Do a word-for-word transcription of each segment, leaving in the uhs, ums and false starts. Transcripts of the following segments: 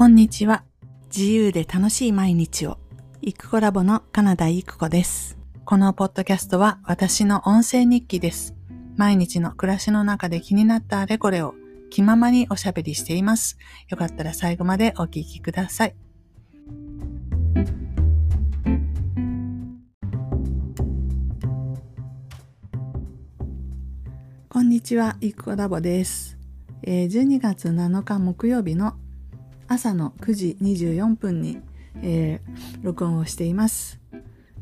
こんにちは。自由で楽しい毎日を。イクコラボのカナダイクコです。このポッドキャストは私の音声日記です。毎日の暮らしの中で気になったあれこれを気ままにおしゃべりしています。よかったら最後までお聞きください。こんにちは、イクコラボです。じゅうにがつなのか木曜日の朝のくじにじゅうよんぷんに、えー、録音をしています、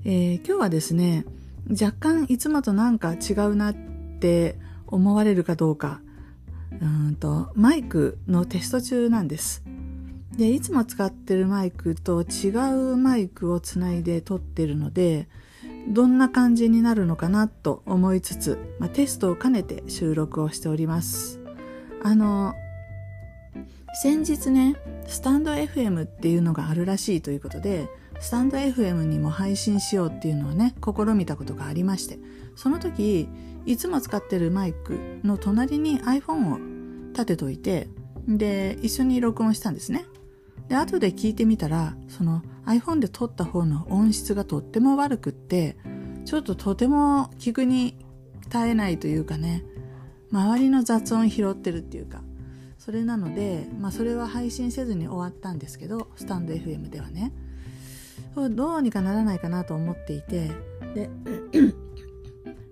えー。今日はですね、若干いつもとなんか違うなって思われるかどうか、うーんとマイクのテスト中なんです。で、いつも使ってるマイクと違うマイクをつないで撮ってるので、どんな感じになるのかなと思いつつ、まあ、テストを兼ねて収録をしております。あの先日ね、スタンド エフエム っていうのがあるらしいということで、スタンド エフエム にも配信しようっていうのをね、試みたことがありまして、その時いつも使ってるマイクの隣に iPhone を立てといて、で一緒に録音したんですね。で後で聞いてみたら、その iPhone で撮った方の音質がとっても悪くって、ちょっととても聞くに耐えないというかね、周りの雑音拾ってるっていうか、それなので、まあ、それは配信せずに終わったんですけど、スタンド エフエム ではね、どうにかならないかなと思っていて、で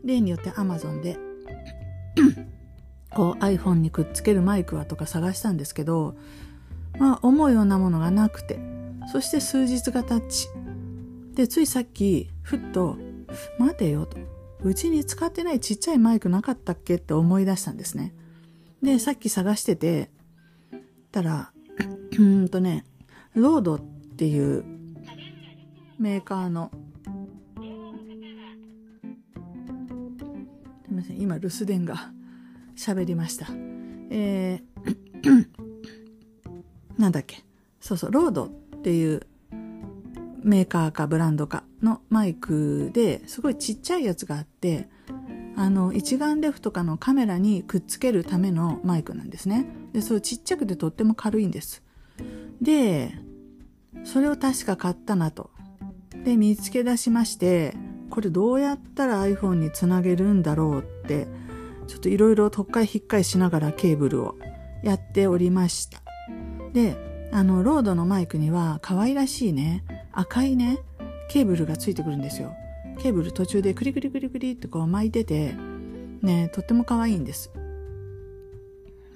例によって Amazon でこう iPhone にくっつけるマイクはとか探したんですけど、まあ、思うようなものがなくて、そして数日が経ち、でついさっきふっと待てよと、うちに使ってないちっちゃいマイクなかったっけって思い出したんですね。でさっき探しててたらうんとねロードっていうメーカーの、すみません、今留守電が喋りました、えー、なんだっけ、そうそうロードっていうメーカーかブランドかのマイクで、すごいちっちゃいやつがあって、あの一眼レフとかのカメラにくっつけるためのマイクなんですね。でそうちっちゃくてとっても軽いんです。でそれを確か買ったなと、で見つけ出しまして、これどうやったら iPhone につなげるんだろうって、ちょっといろいろとっかいひっかいしながらケーブルをやっておりました。であのロードのマイクには可愛らしいね、赤いねケーブルがついてくるんですよ。ケーブル途中でクリクリクリクリってこう巻いててね、とっても可愛いんです。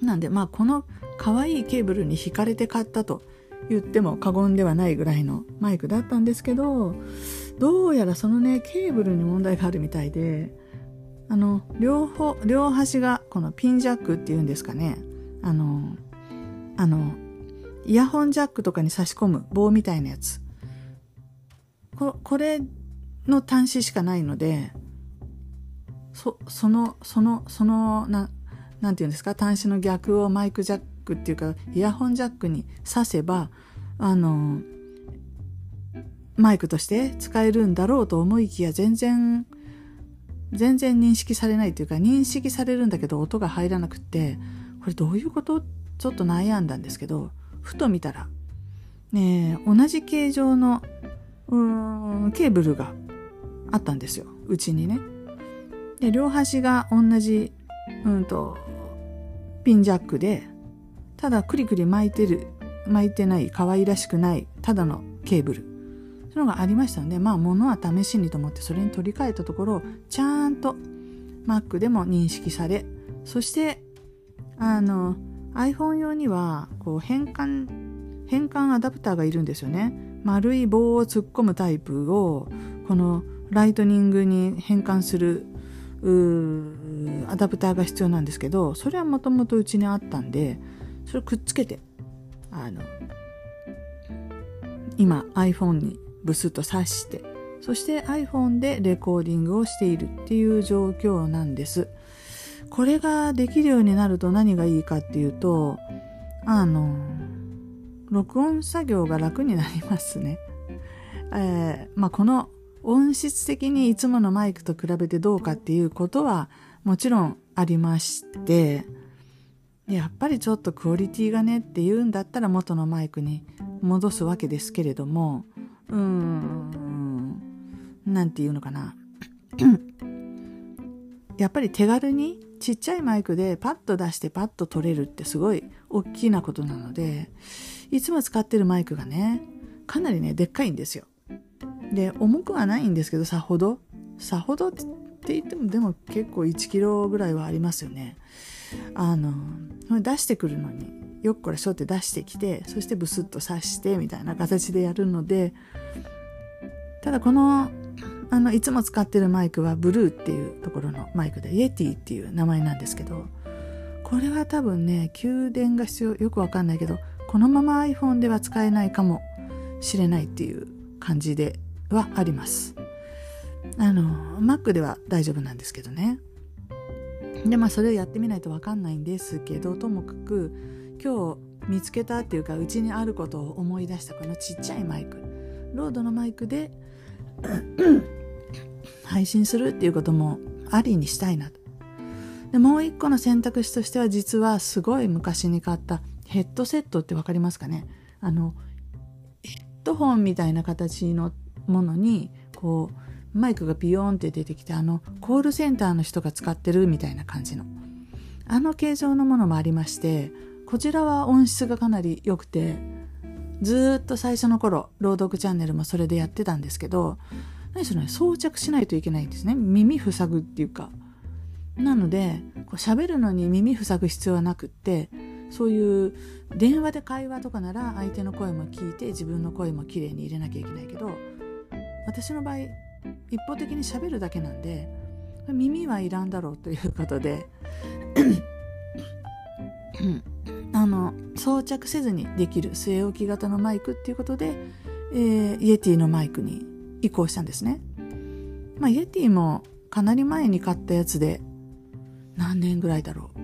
なんでまあこの可愛いケーブルに惹かれて買ったと言っても過言ではないぐらいのマイクだったんですけど、どうやらそのねケーブルに問題があるみたいで、あの両方両端がこのピンジャックっていうんですかね、あのあのイヤホンジャックとかに差し込む棒みたいなやつ、こ, これの端子しかないので、そ, そのそのその な, なんていうんですか、端子の逆をマイクジャックっていうかイヤホンジャックに挿せば、あのマイクとして使えるんだろうと思いきや、全然全然認識されないというか、認識されるんだけど音が入らなくて、これどういうこと？ちょっと悩んだんですけど、ふと見たらね、同じ形状のうーんケーブルがあったんですよ、うちにね。で両端が同じうんとピンジャックで、ただクリクリ巻いてる巻いてない可愛らしくないただのケーブルというのがありましたので、まあ物は試しにと思ってそれに取り替えたところ、ちゃんと Mac でも認識され、そしてあの iPhone 用にはこう変換変換アダプターがいるんですよね。丸い棒を突っ込むタイプをこのライトニングに変換するアダプターが必要なんですけど、それはもともとうちにあったんで、それくっつけてあの今 iPhone にブスッと挿して、そして iPhone でレコーディングをしているっていう状況なんです。これができるようになると何がいいかっていうと、あの録音作業が楽になりますね、えーまあ、この音質的にいつものマイクと比べてどうかっていうことはもちろんありまして、でやっぱりちょっとクオリティがねっていうんだったら元のマイクに戻すわけですけれども、うーんなんていうのかなやっぱり手軽にちっちゃいマイクでパッと出してパッと取れるってすごい大きなことなので、いつも使ってるマイクがねかなりねでっかいんですよ。で重くはないんですけど、さほどさほどって言ってもでも結構いちキロぐらいはありますよね。あの出してくるのによくこれしょって出してきて、そしてブスッと刺してみたいな形でやるので、ただこのあのいつも使ってるマイクはブルーっていうところのマイクでイエティっていう名前なんですけど、これは多分ね給電が必要、よくわかんないけどこのまま iPhone では使えないかもしれないっていう感じではあります。あの Mac では大丈夫なんですけどね。でまあそれをやってみないとわかんないんですけど、ともかく今日見つけたっていうかうちにあることを思い出した、このちっちゃいマイク、ロードのマイクで配信するっていうこともありにしたいなと。でもう一個の選択肢としては、実はすごい昔に買ったヘッドセットってわかりますかね。あのヘッドホンみたいな形のものにこうマイクがビヨーンって出てきて、あのコールセンターの人が使ってるみたいな感じのあの形状のものもありまして、こちらは音質がかなり良くてずっと最初の頃朗読チャンネルもそれでやってたんですけど、何しろね装着しないといけないんですね、耳塞ぐっていうか。なのでこう喋るのに耳塞ぐ必要はなくって、そういう電話で会話とかなら相手の声も聞いて自分の声もきれいに入れなきゃいけないけど、私の場合一方的に喋るだけなんで耳はいらんだろうということであの装着せずにできる据え置き型のマイクっていうことで、えー、イエティのマイクに移行したんですね。まあ、イエティもかなり前に買ったやつで何年ぐらいだろう、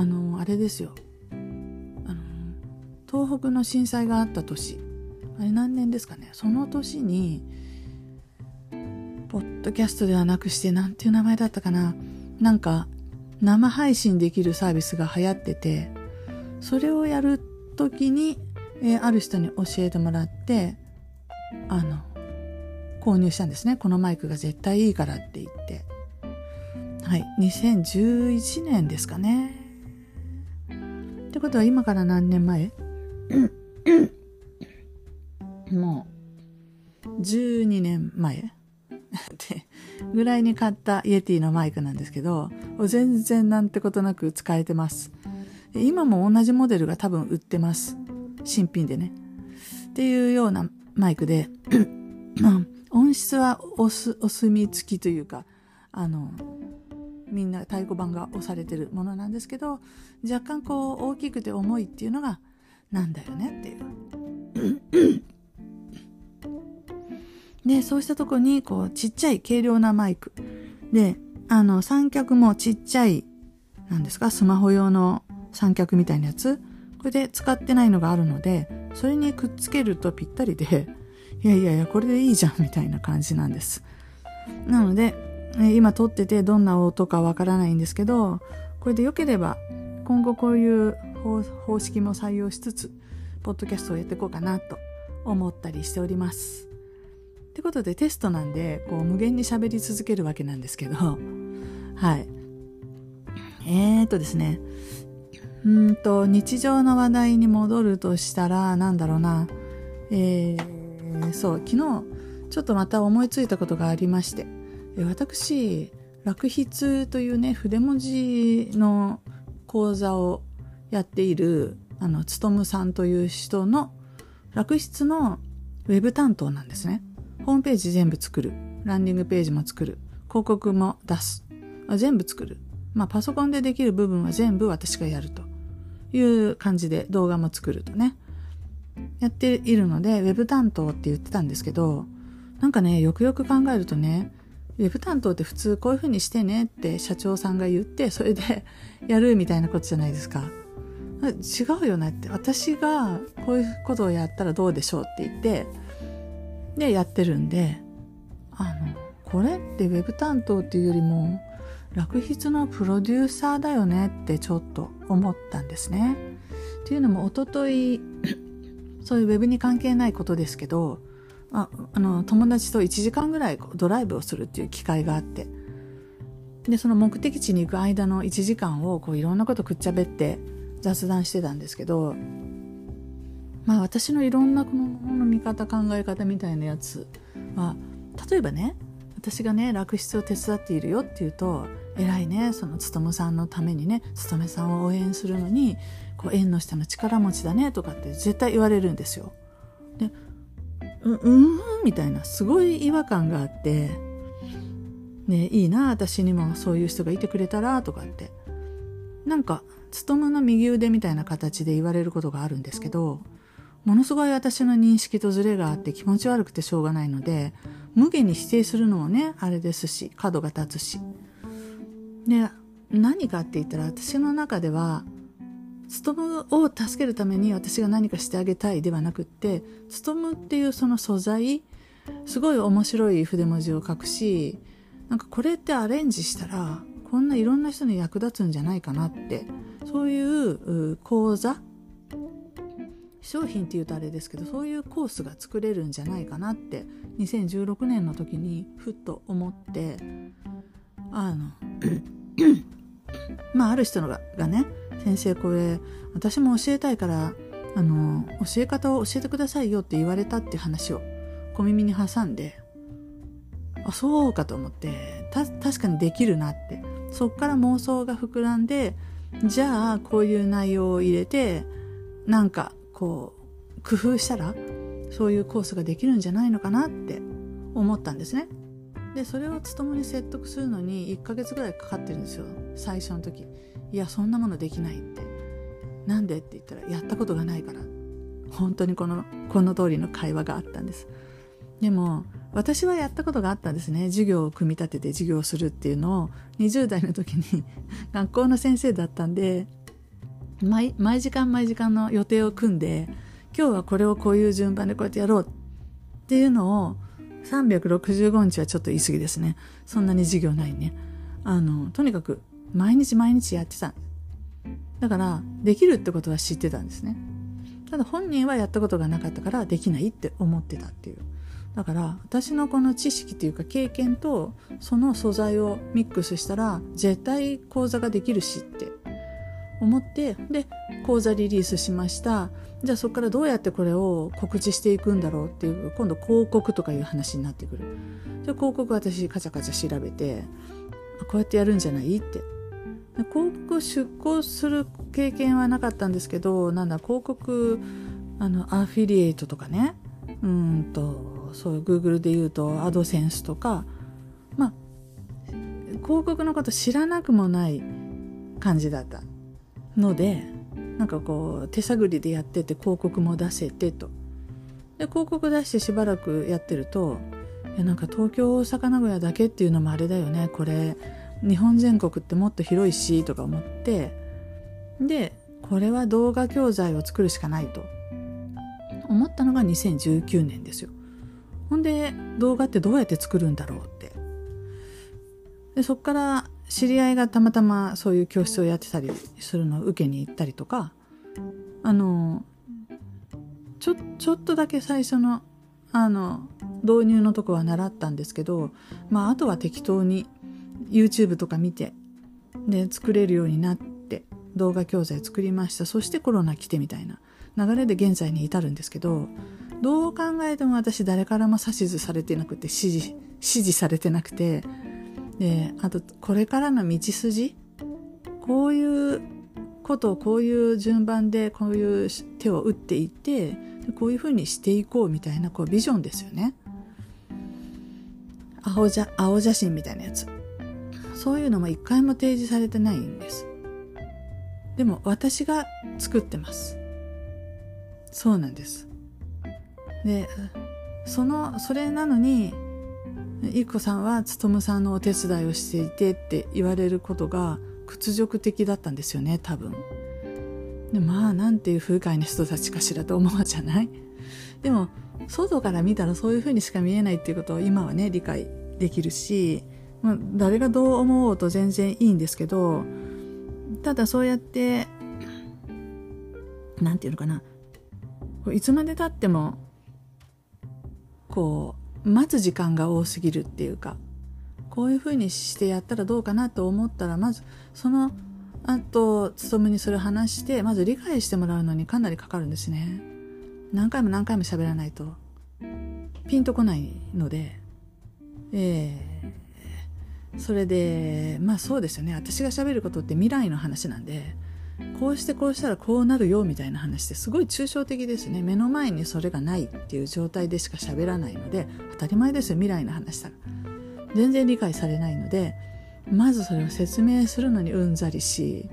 あのあれですよ、あの東北の震災があった年、あれ何年ですかね、その年にポッドキャストではなくしてなんていう名前だったかな、なんか生配信できるサービスが流行ってて、それをやるときに、えー、ある人に教えてもらってあの購入したんですね。このマイクが絶対いいからって言って、はい、にせんじゅういちねんですかね。ってことは今から何年前？もうじゅうにねんまえってぐらいに買ったイエティのマイクなんですけど、全然なんてことなく使えてます。今も同じモデルが多分売ってます。新品でね。っていうようなマイクで、音質はお墨付きというか、あの、みんな太鼓判が押されてるものなんですけど、若干こう大きくて重いっていうのがなんだよねっていう。で、そうしたとこにこうちっちゃい軽量なマイク。で、あの三脚もちっちゃい、なんですか、スマホ用の三脚みたいなやつ、これで使ってないのがあるので、それにくっつけるとぴったりで、いやいやいやこれでいいじゃんみたいな感じなんです。なので今撮っててどんな音かわからないんですけど、これで良ければ今後こういう方式も採用しつつポッドキャストをやっていこうかなと思ったりしております。ってことでテストなんでこう無限に喋り続けるわけなんですけど、はいえーとですねうんと日常の話題に戻るとしたら、なんだろうな、えー、そう昨日ちょっとまた思いついたことがありまして、私落筆というね筆文字の講座をやっているあのつとむさんという人の落筆のウェブ担当なんですね。ホームページ全部作る、ランディングページも作る、広告も出す、全部作る、まあ、パソコンでできる部分は全部私がやるという感じで動画も作るとねやっているので、ウェブ担当って言ってたんですけど、なんかねよくよく考えるとね、ウェブ担当って普通こういう風にしてねって社長さんが言ってそれでやるみたいなことじゃないですか。違うよなって、私がこういうことをやったらどうでしょうって言ってでやってるんで、あのこれってウェブ担当っていうよりも楽筆のプロデューサーだよねってちょっと思ったんですね。っていうのも一昨日そういうウェブに関係ないことですけど、ああの友達といちじかんぐらいドライブをするっていう機会があって、でその目的地に行く間のいちじかんをこういろんなことくっちゃべって雑談してたんですけど、まあ私のいろんなこのものの見方考え方みたいなやつは、例えばね、私がね楽室を手伝っているよっていうと、偉いねそのつとむさんのためにね、つとめさんを応援するのにこう縁の下の力持ちだねとかって絶対言われるんですよ。で、う、うーんみたいなすごい違和感があって、ね、いいな私にもそういう人がいてくれたらとかって、なんかつとむの右腕みたいな形で言われることがあるんですけど、ものすごい私の認識とズレがあって気持ち悪くてしょうがないので、無限に否定するのもねあれですし、角が立つしで、何かって言ったら私の中ではつとむを助けるために私が何かしてあげたいではなくって、つとむっていうその素材、すごい面白い筆文字を書くし、なんかこれってアレンジしたらこんないろんな人に役立つんじゃないかなって、そういう講座、商品っていうとあれですけど、そういうコースが作れるんじゃないかなってにせんじゅうろくねんの時にふっと思って、あのまあある人がね、先生これ私も教えたいからあの教え方を教えてくださいよって言われたっていう話を小耳に挟んで、あそうかと思って、た確かにできるなって、そっから妄想が膨らんで、じゃあこういう内容を入れてなんかこう工夫したらそういうコースができるんじゃないのかなって思ったんですね。でそれをつともに説得するのにいっかげつぐらいかかってるんですよ、最初の時。いやそんなものできないって、なんでって言ったらやったことがないから。本当にこのこの通りの会話があったんです。でも私はやったことがあったんですね。授業を組み立てて授業をするっていうのをにじゅうだいの時に学校の先生だったんで、毎, 毎時間毎時間の予定を組んで、今日はこれをこういう順番でこうやってやろうっていうのをさんびゃくろくじゅうごにちはちょっと言い過ぎですね。そんなに授業ないね。あのとにかく毎日毎日やってた。だからできるってことは知ってたんですね。ただ本人はやったことがなかったからできないって思ってたっていう。だから私のこの知識というか経験とその素材をミックスしたら絶対講座ができるしって思って、で講座リリースしました。じゃあそこからどうやってこれを告知していくんだろうっていう、今度広告とかいう話になってくる。じゃあ広告私カチャカチャ調べて、こうやってやるんじゃないって。で広告出稿する経験はなかったんですけど、なんだ広告、あのアフィリエイトとかね、うんとそういう Google でいうとアドセンスとか、まあ広告のこと知らなくもない感じだったので、なんかこう手探りでやってて広告も出せてと。で広告出してしばらくやってると、いやなんか東京大阪名古屋だけっていうのもあれだよね、これ日本全国ってもっと広いしとか思って、でこれは動画教材を作るしかないと思ったのがにせんじゅうきゅうねんですよ。ほんで動画ってどうやって作るんだろうって。でそっから知り合いがたまたまそういう教室をやってたりするのを受けに行ったりとか、あのちょ、ちょっとだけ最初の、あの導入のとこは習ったんですけど、まああとは適当に YouTube とか見てで作れるようになって動画教材作りました。そしてコロナ来てみたいな流れで現在に至るんですけど、どう考えても私誰からも指図されてなくて、指示、指示されてなくて、であとこれからの道筋、こういうことをこういう順番でこういう手を打っていって、こういうふうにしていこうみたいな、こうビジョンですよね。青じゃ、青写真みたいなやつ、そういうのも一回も提示されてないんです。でも私が作ってます。そうなんです。でそのそれなのにイコさんはつとむさんのお手伝いをしていてって言われることが屈辱的だったんですよね、多分。でまあなんていう不快な人たちかしらと思うじゃない。でも外から見たらそういうふうにしか見えないっていうことを今はね理解できるし、まあ、誰がどう思おうと全然いいんですけど、ただそうやってなんていうのかな、いつまでたってもこう待つ時間が多すぎるっていうか、こういう風にしてやったらどうかなと思ったら、まずその後勤めにする話してまず理解してもらうのにかなりかかるんですね。何回も何回も喋らないとピンとこないので、えー、それでまあそうですよね、私が喋ることって未来の話なんで、こうしてこうしたらこうなるよみたいな話ってすごい抽象的ですね。目の前にそれがないっていう状態でしか喋らないので、当たり前ですよ、未来の話だから全然理解されないので、まずそれを説明するのにうんざりし、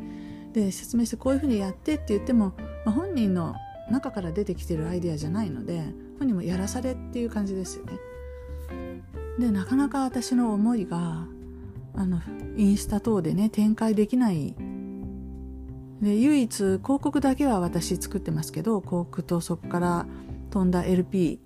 で説明してこういうふうにやってって言っても、まあ、本人の中から出てきてるアイデアじゃないので、本人もやらされっていう感じですよね。でなかなか私の思いがあのインスタ等でね展開できないで、唯一広告だけは私作ってますけど、広告とそこから飛んだ エルピー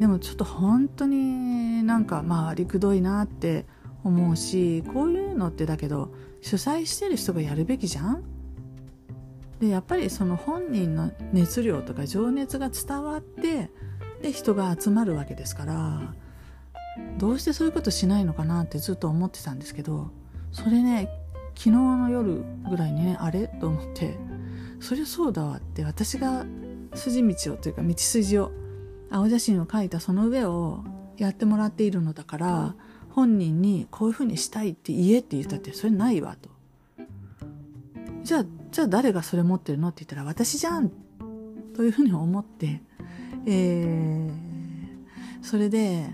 でもちょっと本当になんかまあくどいなって思うし、こういうのってだけど主催してる人がやるべきじゃん。でやっぱりその本人の熱量とか情熱が伝わって、で人が集まるわけですから、どうしてそういうことしないのかなってずっと思ってたんですけど、それね昨日の夜ぐらいにね、あれと思って、そりゃそうだわって、私が筋道をというか道筋を、青写真を描いたその上をやってもらっているのだから、本人にこういうふうにしたいって言えって言ったってそれないわと。じゃあじゃあ誰がそれ持ってるのって言ったら私じゃんというふうに思って、えー、それで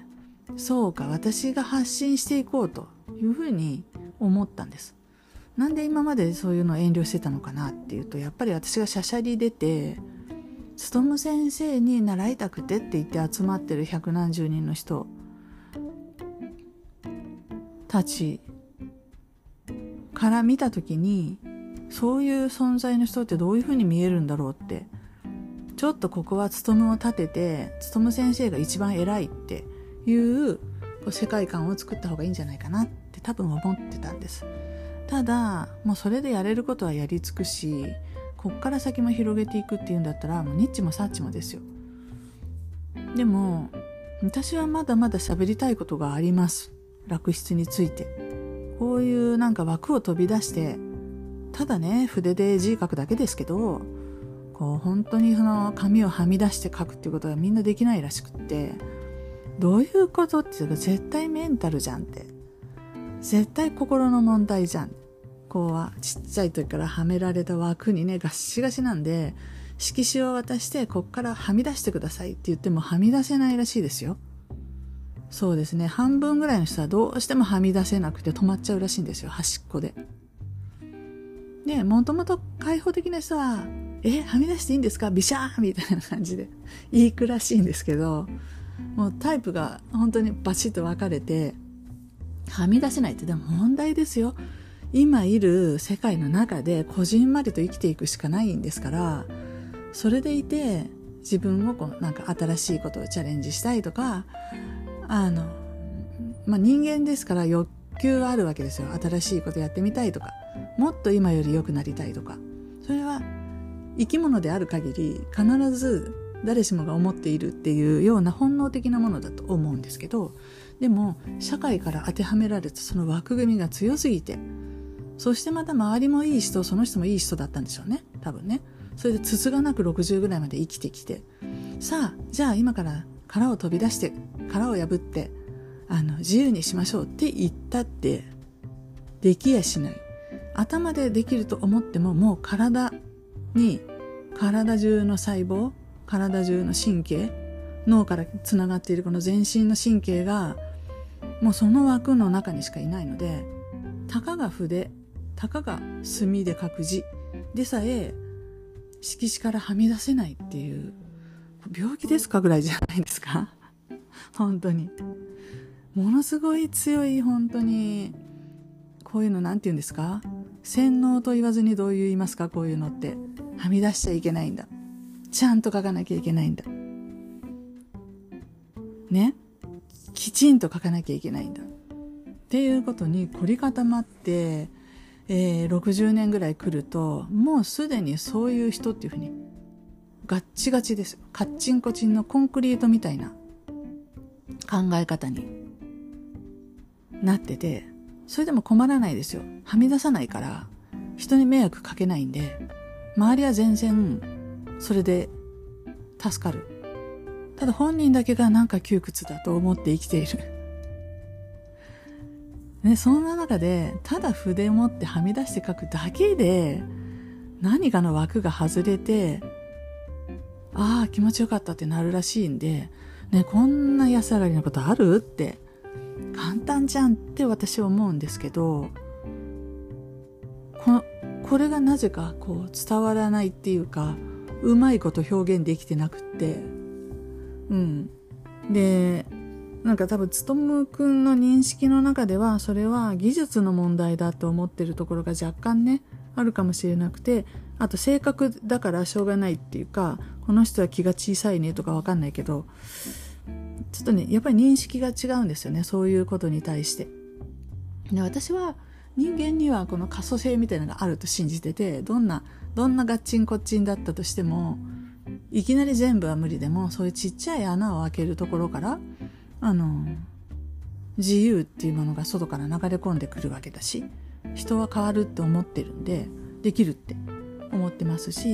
そうか、私が発信していこうというふうに思ったんです。なんで今までそういうのを遠慮してたのかなっていうと、やっぱり私がしゃしゃり出て勤先生に習いたくてって言って集まってる百何十人の人たちから見たときに、そういう存在の人ってどういうふうに見えるんだろうって、ちょっとここは勤を立てて勤先生が一番偉いっていう世界観を作った方がいいんじゃないかなって多分思ってたんです。ただもうそれでやれることはやり尽くし、こっから先も広げていくっていうんだったらもうニッチもサッチもですよ。でも私はまだまだ喋りたいことがあります。楽室について、こういうなんか枠を飛び出して、ただね筆で字書くだけですけど、こう本当にその紙をはみ出して書くっていうことはみんなできないらしくって、どういうことっていうか、絶対メンタルじゃんって、絶対心の問題じゃん。こうはちっちゃい時からはめられた枠にねガシガシなんで、色紙を渡してこっからはみ出してくださいって言ってもはみ出せないらしいですよ。そうですね、半分ぐらいの人はどうしてもはみ出せなくて止まっちゃうらしいんですよ、端っこで。でもともと開放的な人はえはみ出していいんですか、ビシャーみたいな感じで言いくらしいんですけど、もうタイプが本当にバシッと分かれて、はみ出せないってでも問題ですよ。今いる世界の中でこじんまりと生きていくしかないんですから、それでいて自分をこうなんか新しいことをチャレンジしたいとか、あの、まあ、人間ですから欲求はあるわけですよ。新しいことやってみたいとか、もっと今より良くなりたいとか、それは生き物である限り必ず誰しもが思っているっていうような本能的なものだと思うんですけど、でも社会から当てはめられたその枠組みが強すぎて、そしてまた周りもいい人、その人もいい人だったんでしょうね、多分ね。それでつつがなくろくじゅうぐらいまで生きてきて、さあじゃあ今から殻を飛び出して殻を破ってあの自由にしましょうって言ったってできやしない。頭でできると思っても、もう体に体中の細胞、体中の神経、脳からつながっているこの全身の神経がもうその枠の中にしかいないので、たかが筆、たかが墨で書く字でさえ色紙からはみ出せないっていう、病気ですかぐらいじゃないですか本当にものすごい強い、本当にこういうのなんて言うんですか、洗脳と言わずにどう言いますか、こういうのって。はみ出しちゃいけないんだ、ちゃんと書かなきゃいけないんだね、きちんと書かなきゃいけないんだ、っていうことに凝り固まって、えー、ろくじゅうねんぐらい来るともうすでにそういう人っていうふうにガッチガチです。カッチンコチンのコンクリートみたいな考え方になってて、それでも困らないですよ。はみ出さないから人に迷惑かけないんで、周りは全然それで助かる。ただ本人だけがなんか窮屈だと思って生きているね、そんな中でただ筆を持ってはみ出して書くだけで何かの枠が外れて、ああ気持ちよかったってなるらしいんで、ね、こんな安上がりなことあるって簡単じゃんって私は思うんですけど、このこれがなぜかこう伝わらないっていうか、うまいこと表現できてなくって、うん、でなんか多分つとむくんの認識の中ではそれは技術の問題だと思ってるところが若干ねあるかもしれなくて、あと性格だからしょうがないっていうか、この人は気が小さいねとかわかんないけど、ちょっとねやっぱり認識が違うんですよね、そういうことに対して。で私は人間にはこの可塑性みたいなのがあると信じてて、どんなどんなガッチンコッチンだったとしてもいきなり全部は無理でも、そういうちっちゃい穴を開けるところからあの自由っていうものが外から流れ込んでくるわけだし、人は変わるって思ってるんでできるって思ってますし、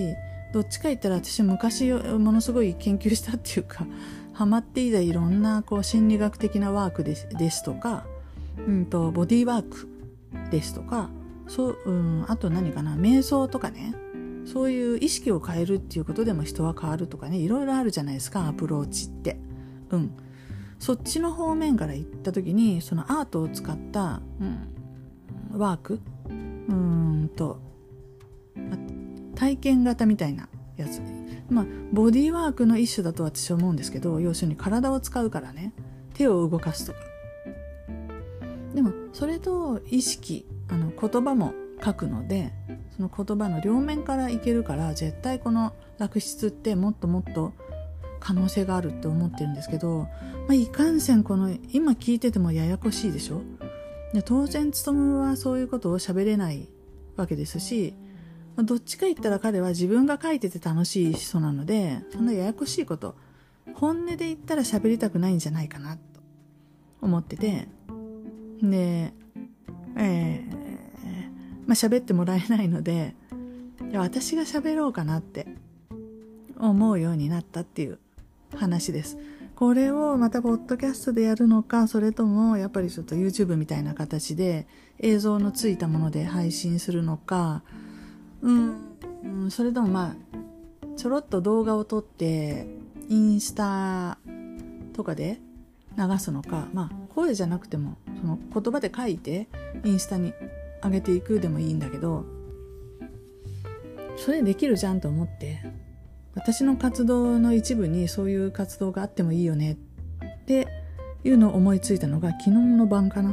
どっちか言ったら私昔ものすごい研究したっていうか、ハマって以来いろんなこう心理学的なワークです、ですとか、うんとボディーワークですとか、そう、うん、あと何かな、瞑想とかね、そういう意識を変えるっていうことでも人は変わるとかね、いろいろあるじゃないですかアプローチって、うん、そっちの方面から行った時にそのアートを使った、うん、ワーク、うーんと体験型みたいなやつ、まあボディーワークの一種だと私は思うんですけど、要するに体を使うからね、手を動かすとか。でもそれと意識、あの言葉も書くので、その言葉の両面からいけるから、絶対この楽室ってもっともっと可能性があるって思ってるんですけど、まあ、いかんせんこの今聞いててもややこしいでしょ。で当然つとむはそういうことを喋れないわけですし、まあ、どっちか言ったら彼は自分が書いてて楽しい人なので、そんなややこしいこと本音で言ったら喋りたくないんじゃないかなと思ってて、で、えーまあ、喋ってもらえないので、いや私が喋ろうかなって思うようになったっていう話です。これをまたポッドキャストでやるのか、それともやっぱりちょっと YouTube みたいな形で映像のついたもので配信するのか、うん、うん、それともまあちょろっと動画を撮ってインスタとかで流すのか、まあ声じゃなくてもその言葉で書いてインスタに上げていくでもいいんだけど、それできるじゃんと思って、私の活動の一部にそういう活動があってもいいよねっていうのを思いついたのが昨日の晩かな。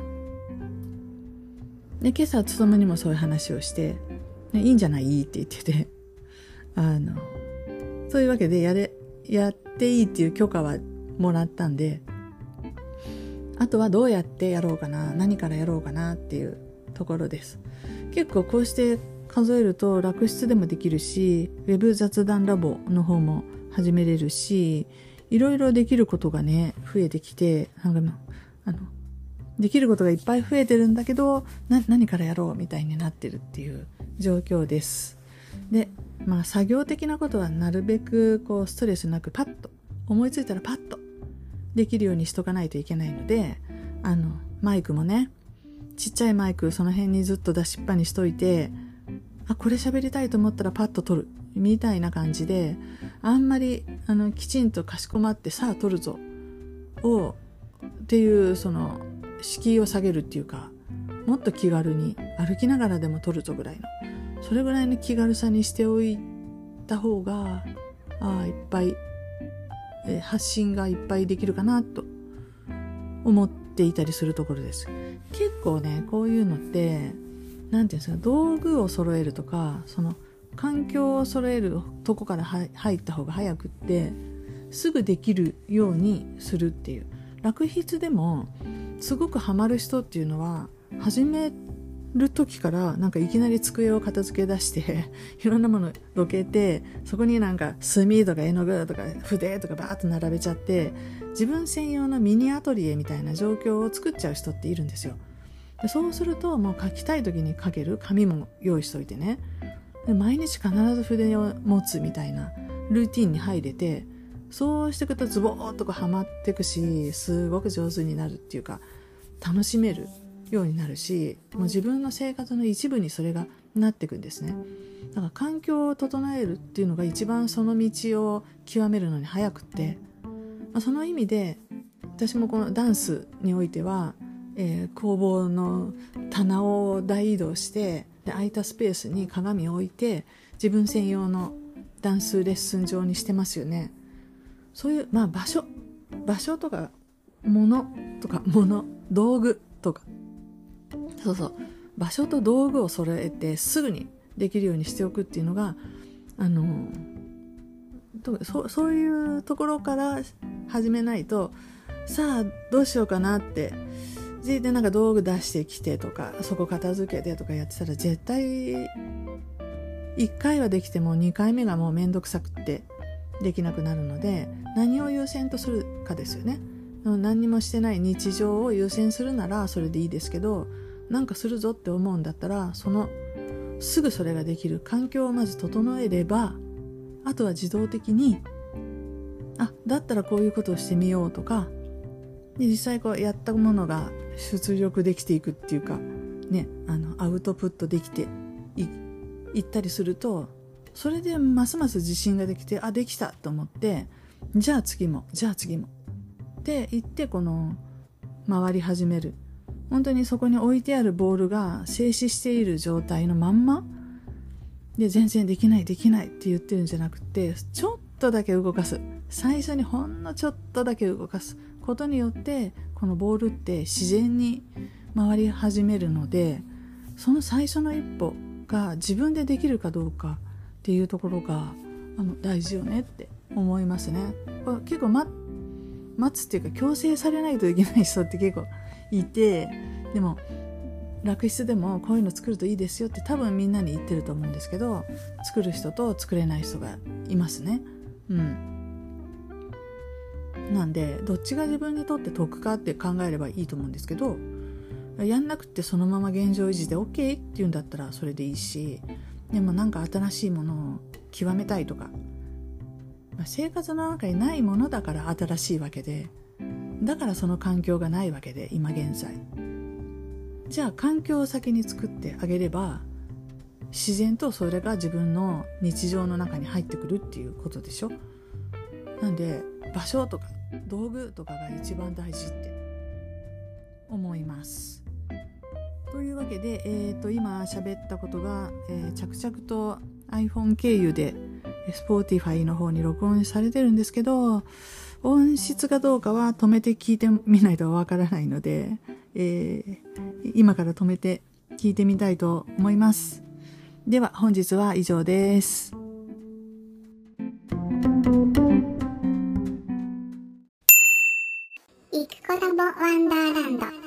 で今朝つとむにもそういう話をして、ね、いいんじゃないって言ってて、あのそういうわけでやれやっていいっていう許可はもらったんで、あとはどうやってやろうかな、何からやろうかなっていうところです。結構こうして数えると楽室でもできるし、ウェブ雑談ラボの方も始めれるし、いろいろできることがね増えてきて、なんかあのできることがいっぱい増えてるんだけど、な何からやろうみたいになってるっていう状況です。で、まあ、作業的なことはなるべくこうストレスなくパッと思いついたらパッとできるようにしとかないといけないので、あのマイクもねちっちゃいマイクその辺にずっと出しっぱにしといて、あこれ喋りたいと思ったらパッと撮るみたいな感じで、あんまりあのきちんとかしこまってさあ撮るぞをっていうその敷居を下げるっていうか、もっと気軽に歩きながらでも撮るぞぐらいの、それぐらいの気軽さにしておいた方が、あいっぱい発信がいっぱいできるかなと思っていたりするところです。結構ねこういうのってなんていうんですか、道具を揃えるとかその環境を揃えるとこから入った方が早くってすぐできるようにするっていう。楽筆でもすごくハマる人っていうのは始める時からなんかいきなり机を片付け出していろんなものどけて、そこになんか墨とか絵の具とか筆とかバーッと並べちゃって自分専用のミニアトリエみたいな状況を作っちゃう人っているんですよ。でそうするともう書きたい時に書ける紙も用意しといてね、で毎日必ず筆を持つみたいなルーティンに入れて、そうしていくとズボーっとこうハマっていくし、すごく上手になるっていうか楽しめるようになるし、もう自分の生活の一部にそれがなっていくんですね。だから環境を整えるっていうのが一番その道を極めるのに早くって、まあ、その意味で私もこのダンスにおいては、えー、工房の棚を大移動してで空いたスペースに鏡を置いて自分専用のダンスレッスン場にしてますよね。そういう、まあ、場所場所とか物とか物道具とかそうそう場所と道具を揃えてすぐにできるようにしておくっていうのがあのそ、そういうところから始めないと、さあどうしようかなってでなんか道具出してきてとかそこ片付けてとかやってたら絶対いっかいはできてもにかいめがもうめんどくさくってできなくなるので、何を優先とするかですよね。何にもしてない日常を優先するならそれでいいですけど、なんかするぞって思うんだったらそのすぐそれができる環境をまず整えれば、あとは自動的にあだったらこういうことをしてみようとかで、実際こうやったものが出力できていくっていうかね、あのアウトプットできて い, いったりすると、それでますます自信ができて、あできたと思ってじゃあ次もじゃあ次もって言ってこの回り始める。本当にそこに置いてあるボールが静止している状態のまんまで全然できないできないって言ってるんじゃなくて、ちょっとだけ動かす、最初にほんのちょっとだけ動かすことによってこのボールって自然に回り始めるので、その最初の一歩が自分でできるかどうかっていうところがあの大事よねって思いますね。これ結構待つっていうか強制されないといけない人って結構いて、でも楽室でもこういうの作るといいですよって多分みんなに言ってると思うんですけど、作る人と作れない人がいますね。うんなんでどっちが自分にとって得かって考えればいいと思うんですけど、やんなくってそのまま現状維持で OK って言うんだったらそれでいいし、でもなんか新しいものを極めたいとか、まあ、生活の中にないものだから新しいわけで、だからその環境がないわけで今現在、じゃあ環境を先に作ってあげれば自然とそれが自分の日常の中に入ってくるっていうことでしょ。なんで場所とか道具とかが一番大事って思います。というわけで、えー、と今喋ったことが、えー、着々と iPhone 経由で Spotify の方に録音されてるんですけど、音質かどうかは止めて聞いてみないとわからないので、えー、今から止めて聞いてみたいと思います。では本日は以上です。ワンダーランド。